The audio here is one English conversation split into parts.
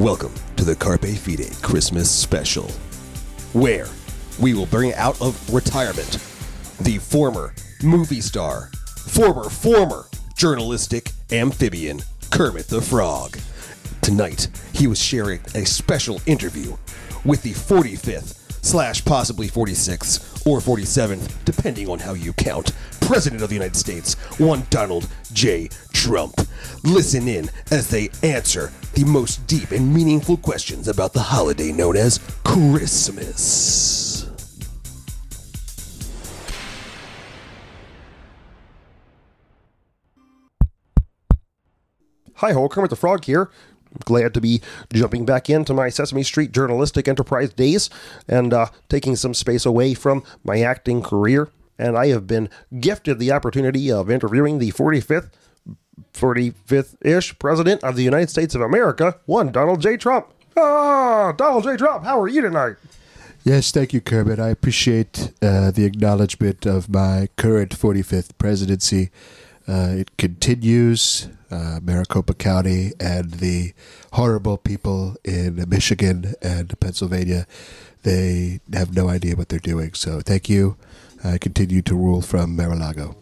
Welcome to the Carpe Fide Christmas Special, where we will bring out of retirement the former movie star, former journalistic amphibian, Kermit the Frog. Tonight, he was sharing a special interview with the 45th/possibly 46th or 47th, depending on how you count, President of the United States, one Donald J. Trump. Listen in as they answer the most deep and meaningful questions about the holiday known as Christmas. Hi ho, Kermit the Frog here. Glad to be jumping back into my Sesame Street journalistic enterprise days and taking some space away from my acting career. And I have been gifted the opportunity of interviewing the 45th-ish President of the United States of America, one Donald J. Trump. Ah, Donald J. Trump, how are you tonight? Yes, thank you, Kermit. I appreciate the acknowledgement of my current 45th presidency. It continues. Maricopa County and the horrible people in Michigan and Pennsylvania, they have no idea what they're doing. So thank you. I continue to rule from Mar-a-Lago.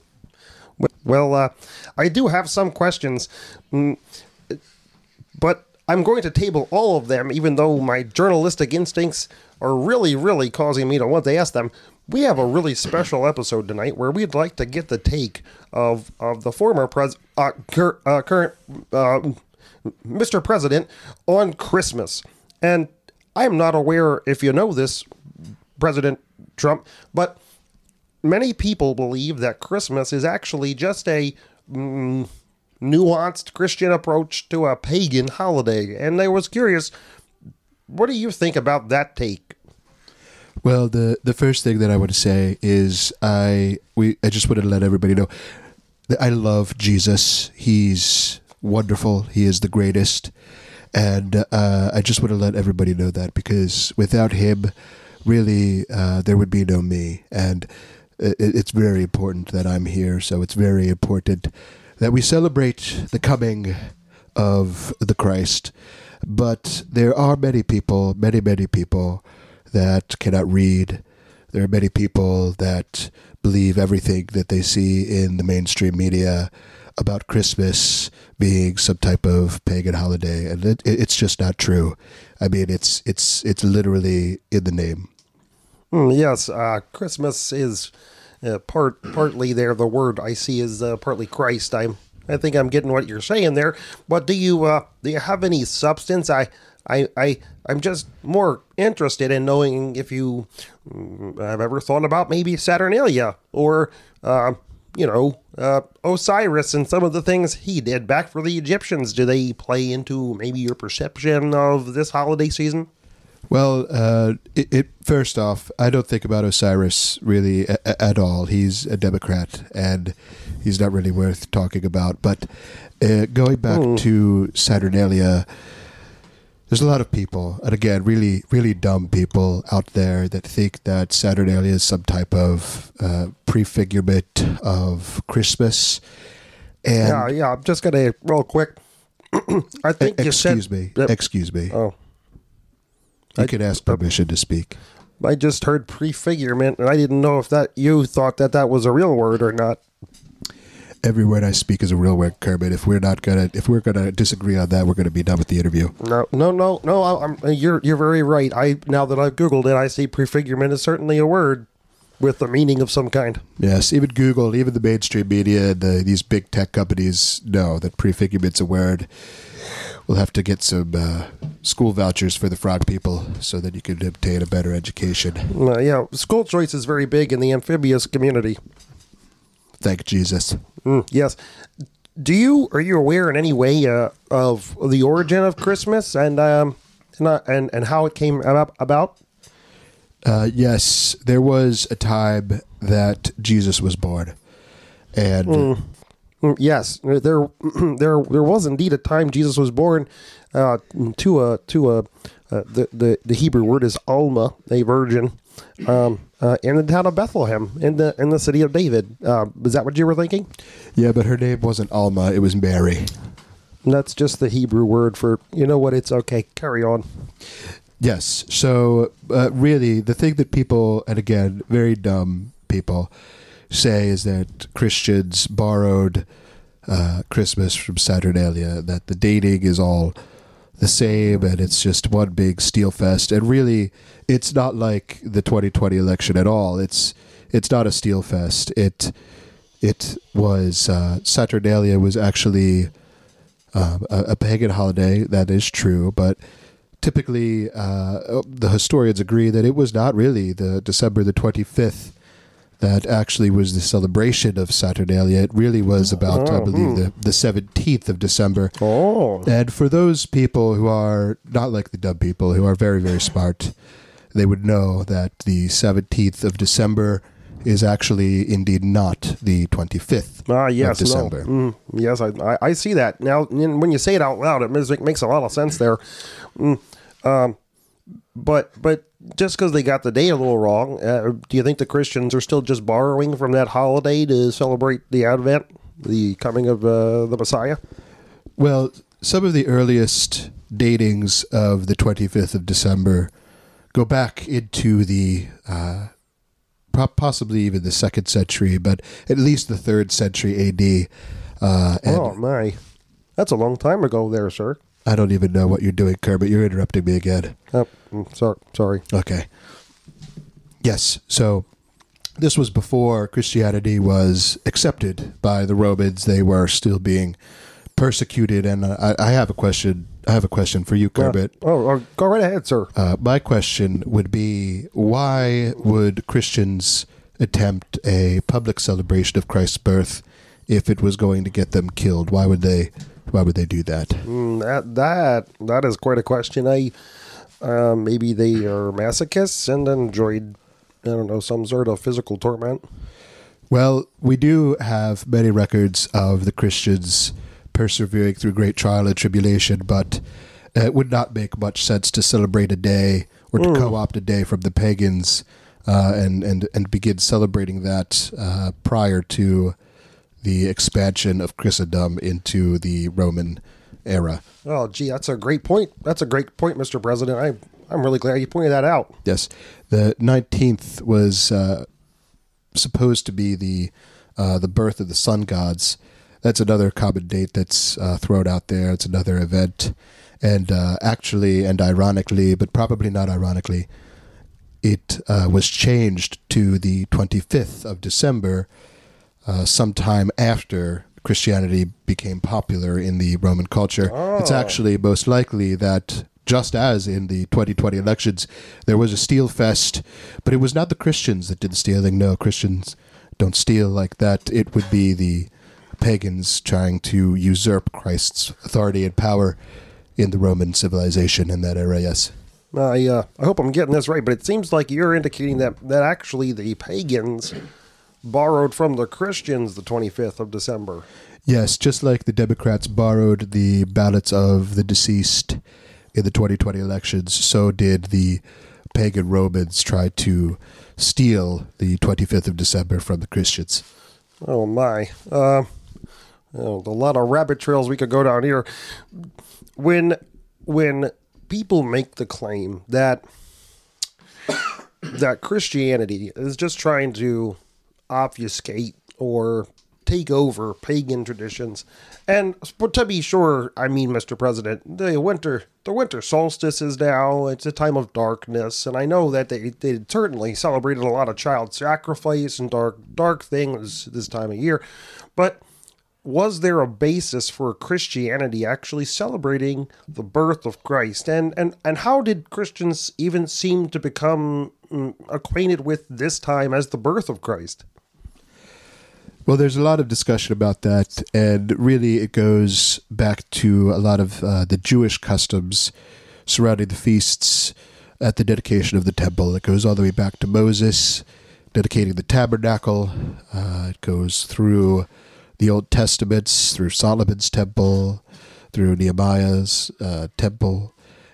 Well, I do have some questions, but I'm going to table all of them, even though my journalistic instincts are really causing me to want to ask them. We have a really special episode tonight where we'd like to get the take of the former current Mr. President on Christmas. And I'm not aware if you know this, President Trump, but many people believe that Christmas is actually just a nuanced Christian approach to a pagan holiday. And I was curious, what do you think about that take? Well, the first thing that I want to say is I just wanted to let everybody know that I love Jesus. He's wonderful. He is the greatest. And I just want to let everybody know that, because without him, really, there would be no me. And it's very important that I'm here. So it's very important that we celebrate the coming of the Christ. But there are many people, many people that cannot read. There are many people that believe everything that they see in the mainstream media about Christmas being some type of pagan holiday, and it's just not true. I mean, it's literally in the name. Yes, Christmas is partly there. The word I see is partly Christ. I think I'm getting what you're saying there. But do you have any substance? I'm just more interested in knowing if you have ever thought about maybe Saturnalia or, Osiris and some of the things he did back for the Egyptians. Do they play into maybe your perception of this holiday season? Well, first off, I don't think about Osiris really at all. He's a Democrat, and he's not really worth talking about. But going back to Saturnalia, there's a lot of people, and again, really dumb people out there that think that Saturnalia is some type of prefigurement of Christmas. And yeah, I'm just going to real quick. I think Excuse me. Oh. You could ask permission to speak. I just heard prefigurement, and I didn't know if that you thought that was a real word or not. Every word I speak is a real word, Kermit. If we're gonna disagree on that, we're gonna be done with the interview. No. You're very right. Now that I've Googled it, I see prefigurement is certainly a word with a meaning of some kind. Yes, even Google, even the mainstream media, these big tech companies know that prefigurement's a word. We'll have to get some school vouchers for the frog people so that you can obtain a better education. School choice is very big in the amphibious community. Thank Jesus. Yes. Are you aware in any way of the origin of Christmas and how it came about? Yes, there was a time that Jesus was born, and yes, there was indeed a time Jesus was born the Hebrew word is Alma, a virgin. In the town of Bethlehem, in the city of David. Is that what you were thinking? Yeah, but her name wasn't Alma, it was Mary. And that's just the Hebrew word for, you know what, it's okay, carry on. Yes. So really, the thing that people, and again, very dumb people, say is that Christians borrowed Christmas from Saturnalia, that the dating is all the same and it's just one big steel fest. And really, it's not like the 2020 election at all. It's not a steel fest. It was Saturnalia was actually a pagan holiday. That is true, but typically the historians agree that it was not really the December the 25th that actually was the celebration of Saturnalia. It really was about, I believe, the 17th of December. Oh. And for those people who are not like the dumb people, who are very, very smart, they would know that the 17th of December is actually indeed not the 25th of December. No. Yes, I see that. Now, when you say it out loud, it makes a lot of sense there. But just because they got the day a little wrong, do you think the Christians are still just borrowing from that holiday to celebrate the Advent, the coming of the Messiah? Well, some of the earliest datings of the 25th of December go back into the... possibly even the 2nd century, but at least the 3rd century AD. Oh, my. That's a long time ago there, sir. I don't even know what you're doing, Kermit. You're interrupting me again. Oh, sorry. Okay. Yes, so this was before Christianity was accepted by the Romans. They were still being persecuted, and I have a question. I have a question for you, Kermit. Go right ahead, sir. My question would be, why would Christians attempt a public celebration of Christ's birth if it was going to get them killed? Why would they do that? That is quite a question. Maybe they are masochists and enjoyed, I don't know, some sort of physical torment. Well, we do have many records of the Christians persevering through great trial and tribulation, but it would not make much sense to celebrate a day or to co-opt a day from the pagans and begin celebrating that prior to the expansion of Christendom into the Roman era. Oh, gee, that's a great point. That's a great point, Mr. President. I'm really glad you pointed that out. Yes. The 19th was supposed to be the birth of the sun gods. That's another common date that's thrown out there. It's another event. And actually, and ironically, but probably not ironically, it was changed to the 25th of December sometime after Christianity became popular in the Roman culture. Oh. It's actually most likely that just as in the 2020 elections, there was a steal fest, but it was not the Christians that did the stealing. No, Christians don't steal like that. It would be the pagans trying to usurp Christ's authority and power in the Roman civilization in that era, yes. I hope I'm getting this right, but it seems like you're indicating that actually the pagans borrowed from the Christians the 25th of December. Yes, just like the Democrats borrowed the ballots of the deceased in the 2020 elections, so did the pagan Romans try to steal the 25th of December from the Christians. Oh, my. A lot of rabbit trails we could go down here. When people make the claim that Christianity is just trying to obfuscate or take over pagan traditions, and to be sure, I mean, Mr. President, the winter solstice is now. It's a time of darkness, and I know that they certainly celebrated a lot of child sacrifice and dark things this time of year, but was there a basis for Christianity actually celebrating the birth of Christ? And how did Christians even seem to become acquainted with this time as the birth of Christ? Well, there's a lot of discussion about that, and really it goes back to a lot of the Jewish customs surrounding the feasts at the dedication of the temple. It goes all the way back to Moses dedicating the tabernacle. It goes through the Old Testaments, through Solomon's temple, through Nehemiah's temple,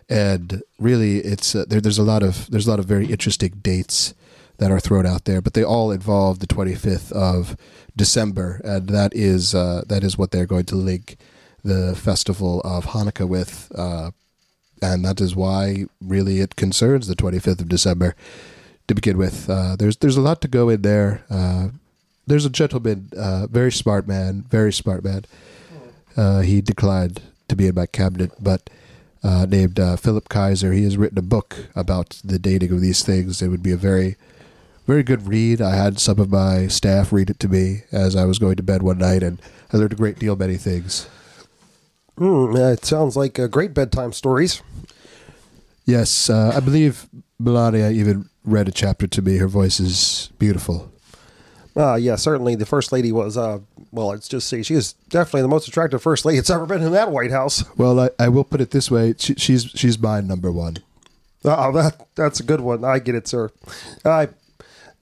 and really, it's there's a lot of very interesting dates that are thrown out there, but they all involve the 25th of December, and that is what they're going to link the festival of Hanukkah with, and that is why really it concerns the 25th of December to begin with. There's a lot to go in there. There's a gentleman, very smart man. He declined to be in my cabinet, but named Philip Kaiser. He has written a book about the dating of these things. It would be a very, very good read. I had some of my staff read it to me as I was going to bed one night, and I learned a great deal many things. It sounds like great bedtime stories. Yes, I believe Melania even read a chapter to me. Her voice is beautiful. Yeah, certainly the First Lady was, well, let's just say she is definitely the most attractive First Lady that's ever been in that White House. Well, I will put it this way. She's my number one. Oh, that's a good one. I get it, sir.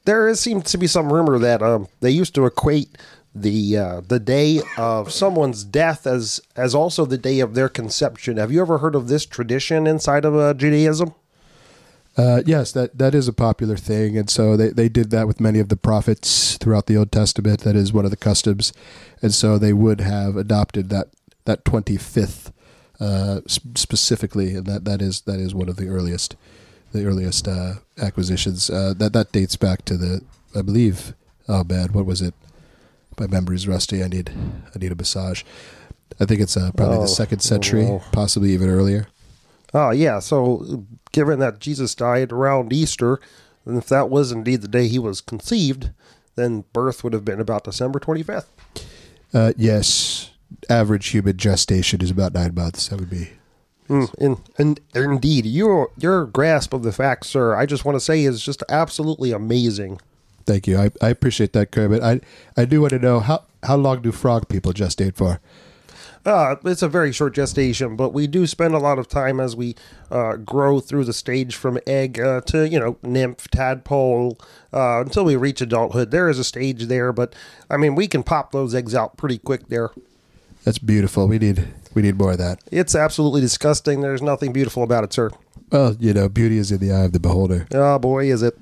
There seems to be some rumor that they used to equate the day of someone's death as also the day of their conception. Have you ever heard of this tradition inside of Judaism? Yes, that is a popular thing. And so they did that with many of the prophets throughout the Old Testament. That is one of the customs. And so they would have adopted that 25th specifically. And that is one of the earliest acquisitions. That dates back to the, I believe, oh man, what was it? My memory's rusty. I need a massage. I think it's probably the 2nd century, possibly even earlier. Oh, yeah. So given that Jesus died around Easter, and if that was indeed the day he was conceived, then birth would have been about December 25th. Yes. Average human gestation is about 9 months. That would be... Indeed. Your grasp of the facts, sir, I just want to say is just absolutely amazing. Thank you. I appreciate that, Kermit. I do want to know, how long do frog people gestate for? It's a very short gestation, but we do spend a lot of time as we grow through the stage from egg to, nymph, tadpole, until we reach adulthood. There is a stage there, but, we can pop those eggs out pretty quick there. That's beautiful. We need more of that. It's absolutely disgusting. There's nothing beautiful about it, sir. Well, beauty is in the eye of the beholder. Oh, boy, is it.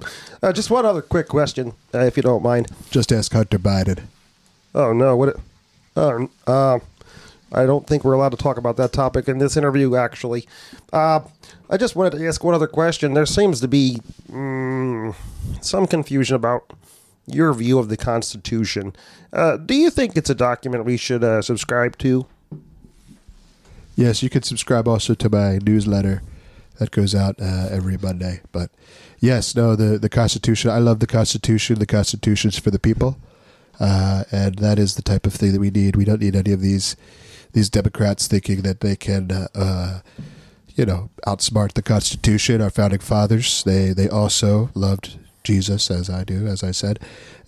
Just one other quick question, if you don't mind. Just ask Hunter Biden. Oh, no. What? I don't think we're allowed to talk about that topic in this interview, actually. I just wanted to ask one other question. There seems to be some confusion about your view of the Constitution. Do you think it's a document we should subscribe to? Yes, you can subscribe also to my newsletter that goes out every Monday. But yes, no, the Constitution. I love the Constitution. The Constitution's for the people. And that is the type of thing that we need. We don't need any of these Democrats thinking that they can, outsmart the Constitution. Our founding fathers, they also loved Jesus, as I do, as I said,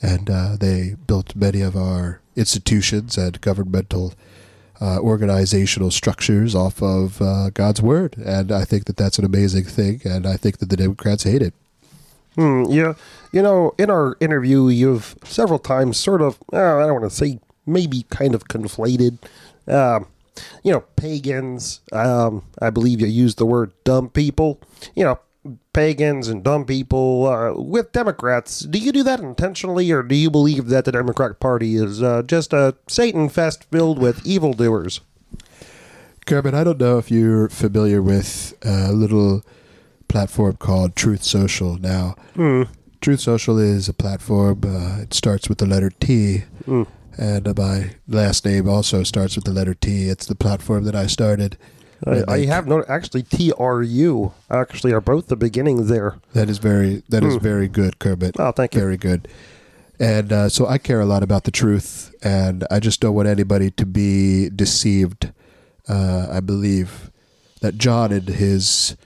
and they built many of our institutions and governmental organizational structures off of God's word. And I think that that's an amazing thing, and I think that the Democrats hate it. Yeah. In our interview, you've several times sort of, I don't want to say maybe kind of conflated, pagans. I believe you used the word dumb people, pagans and dumb people with Democrats. Do you do that intentionally, or do you believe that the Democratic Party is just a Satan fest filled with evildoers? Kermit, I don't know if you're familiar with a little platform called Truth Social now. Truth Social is a platform. It starts with the letter T, and my last name also starts with the letter T. It's the platform that I started. I have not actually TRU. Actually, are both the beginnings there. That is very good, Kermit. Oh, thank you. Very good. And so I care a lot about the truth, and I just don't want anybody to be deceived. I believe that John in his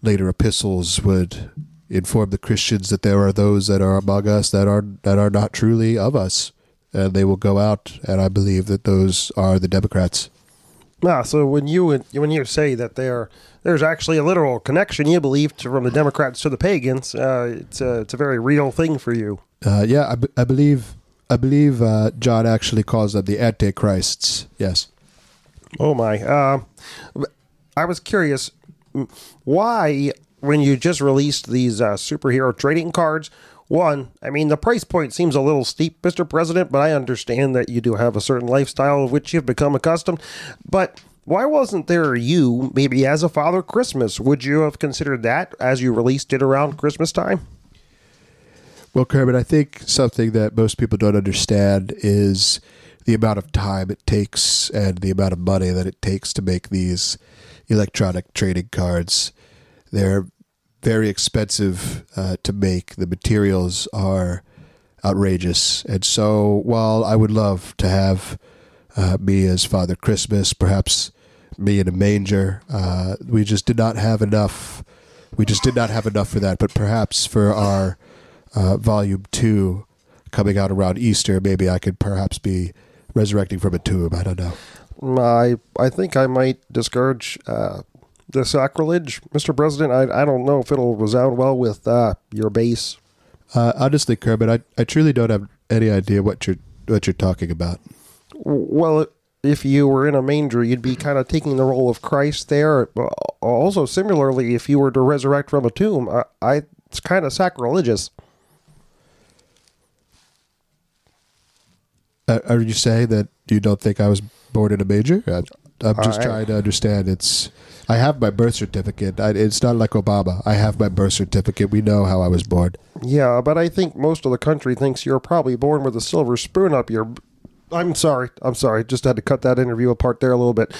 later epistles would inform the Christians that there are those that are among us that are not truly of us, and they will go out. And I believe that those are the Democrats. Ah, so when you say that there's actually a literal connection, you believe, from the Democrats to the pagans, it's a very real thing for you. Yeah, I believe John actually calls them the antichrists. Yes. Oh my! I was curious why, when you just released these superhero trading cards, One, I mean, the price point seems a little steep, Mr. President, but I understand that you do have a certain lifestyle of which you've become accustomed. But why wasn't there you, maybe as a Father Christmas? Would you have considered that as you released it around Christmas time? Well, Kermit, I think something that most people don't understand is the amount of time it takes and the amount of money that it takes to make these electronic trading cards. They're very expensive to make. The materials are outrageous. And so while I would love to have me as Father Christmas, perhaps me in a manger, we just did not have enough. We just did not have enough for that. But perhaps for our volume 2 coming out around Easter, maybe I could perhaps be resurrecting from a tomb. I don't know. I think I might discourage the sacrilege, Mr. President. I don't know if it'll resound well with your base. Honestly, Kermit, I truly don't have any idea what you're talking about. Well, if you were in a manger, you'd be kind of taking the role of Christ there. Also, similarly, if you were to resurrect from a tomb, it's kind of sacrilegious. Are you saying that you don't think I was born in a manger? I'm just trying to understand. I have my birth certificate. It's not like Obama. I have my birth certificate. We know how I was born. Yeah, but I think most of the country thinks you're probably born with a silver spoon up your... I'm sorry. Just had to cut that interview apart there a little bit.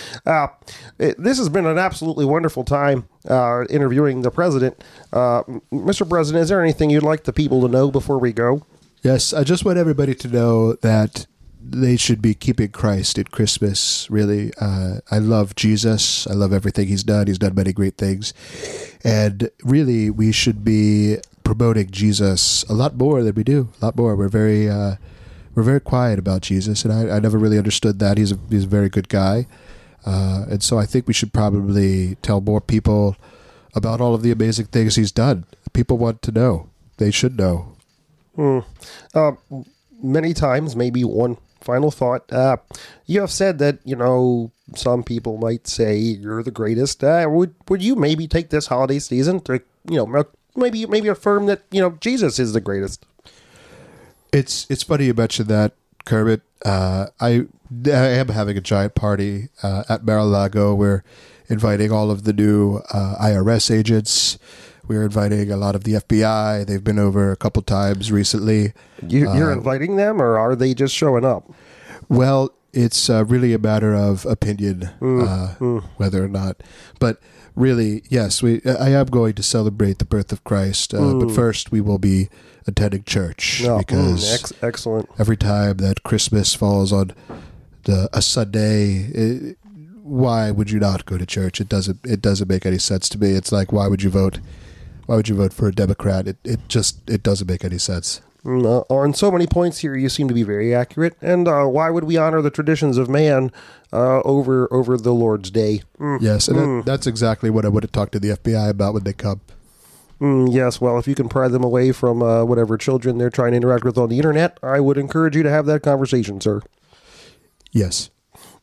This has been an absolutely wonderful time interviewing the president. Mr. President, is there anything you'd like the people to know before we go? Yes, I just want everybody to know that they should be keeping Christ at Christmas, really. I love Jesus. I love everything he's done. He's done many great things. And really, we should be promoting Jesus a lot more than we do. A lot more. We're very quiet about Jesus, and I never really understood that. He's a very good guy. And so I think we should probably tell more people about all of the amazing things he's done. People want to know. They should know. Many times, maybe one final thought. You have said that, some people might say you're the greatest. Would you maybe take this holiday season to, maybe affirm that, Jesus is the greatest? It's funny you mentioned that, Kermit. I am having a giant party at Mar-a-Lago. We're inviting all of the new IRS agents. We're inviting a lot of the FBI. They've been over a couple times recently. You're inviting them, or are they just showing up? Well, it's really a matter of opinion, whether or not. But really, yes, I am going to celebrate the birth of Christ. But first, we will be attending church because excellent. Every time that Christmas falls on a Sunday, why would you not go to church? It doesn't make any sense to me. It's like, why would you vote? Why would you vote for a Democrat? It doesn't make any sense. On so many points here, you seem to be very accurate. And why would we honor the traditions of man over the Lord's Day? Yes, and that's exactly what I would have talked to the FBI about when they come. Yes, well, if you can pry them away from whatever children they're trying to interact with on the internet, I would encourage you to have that conversation, sir. Yes.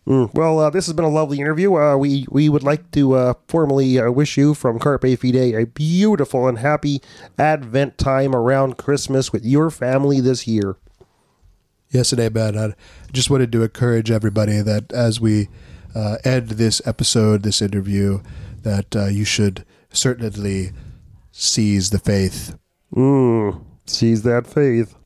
Well, this has been a lovely interview. We would like to formally wish you from Carpe Fide a beautiful and happy Advent time around Christmas with your family this year. Yes, and amen. I just wanted to encourage everybody that as we end this episode, this interview, that you should certainly... seize the faith. Seize that faith.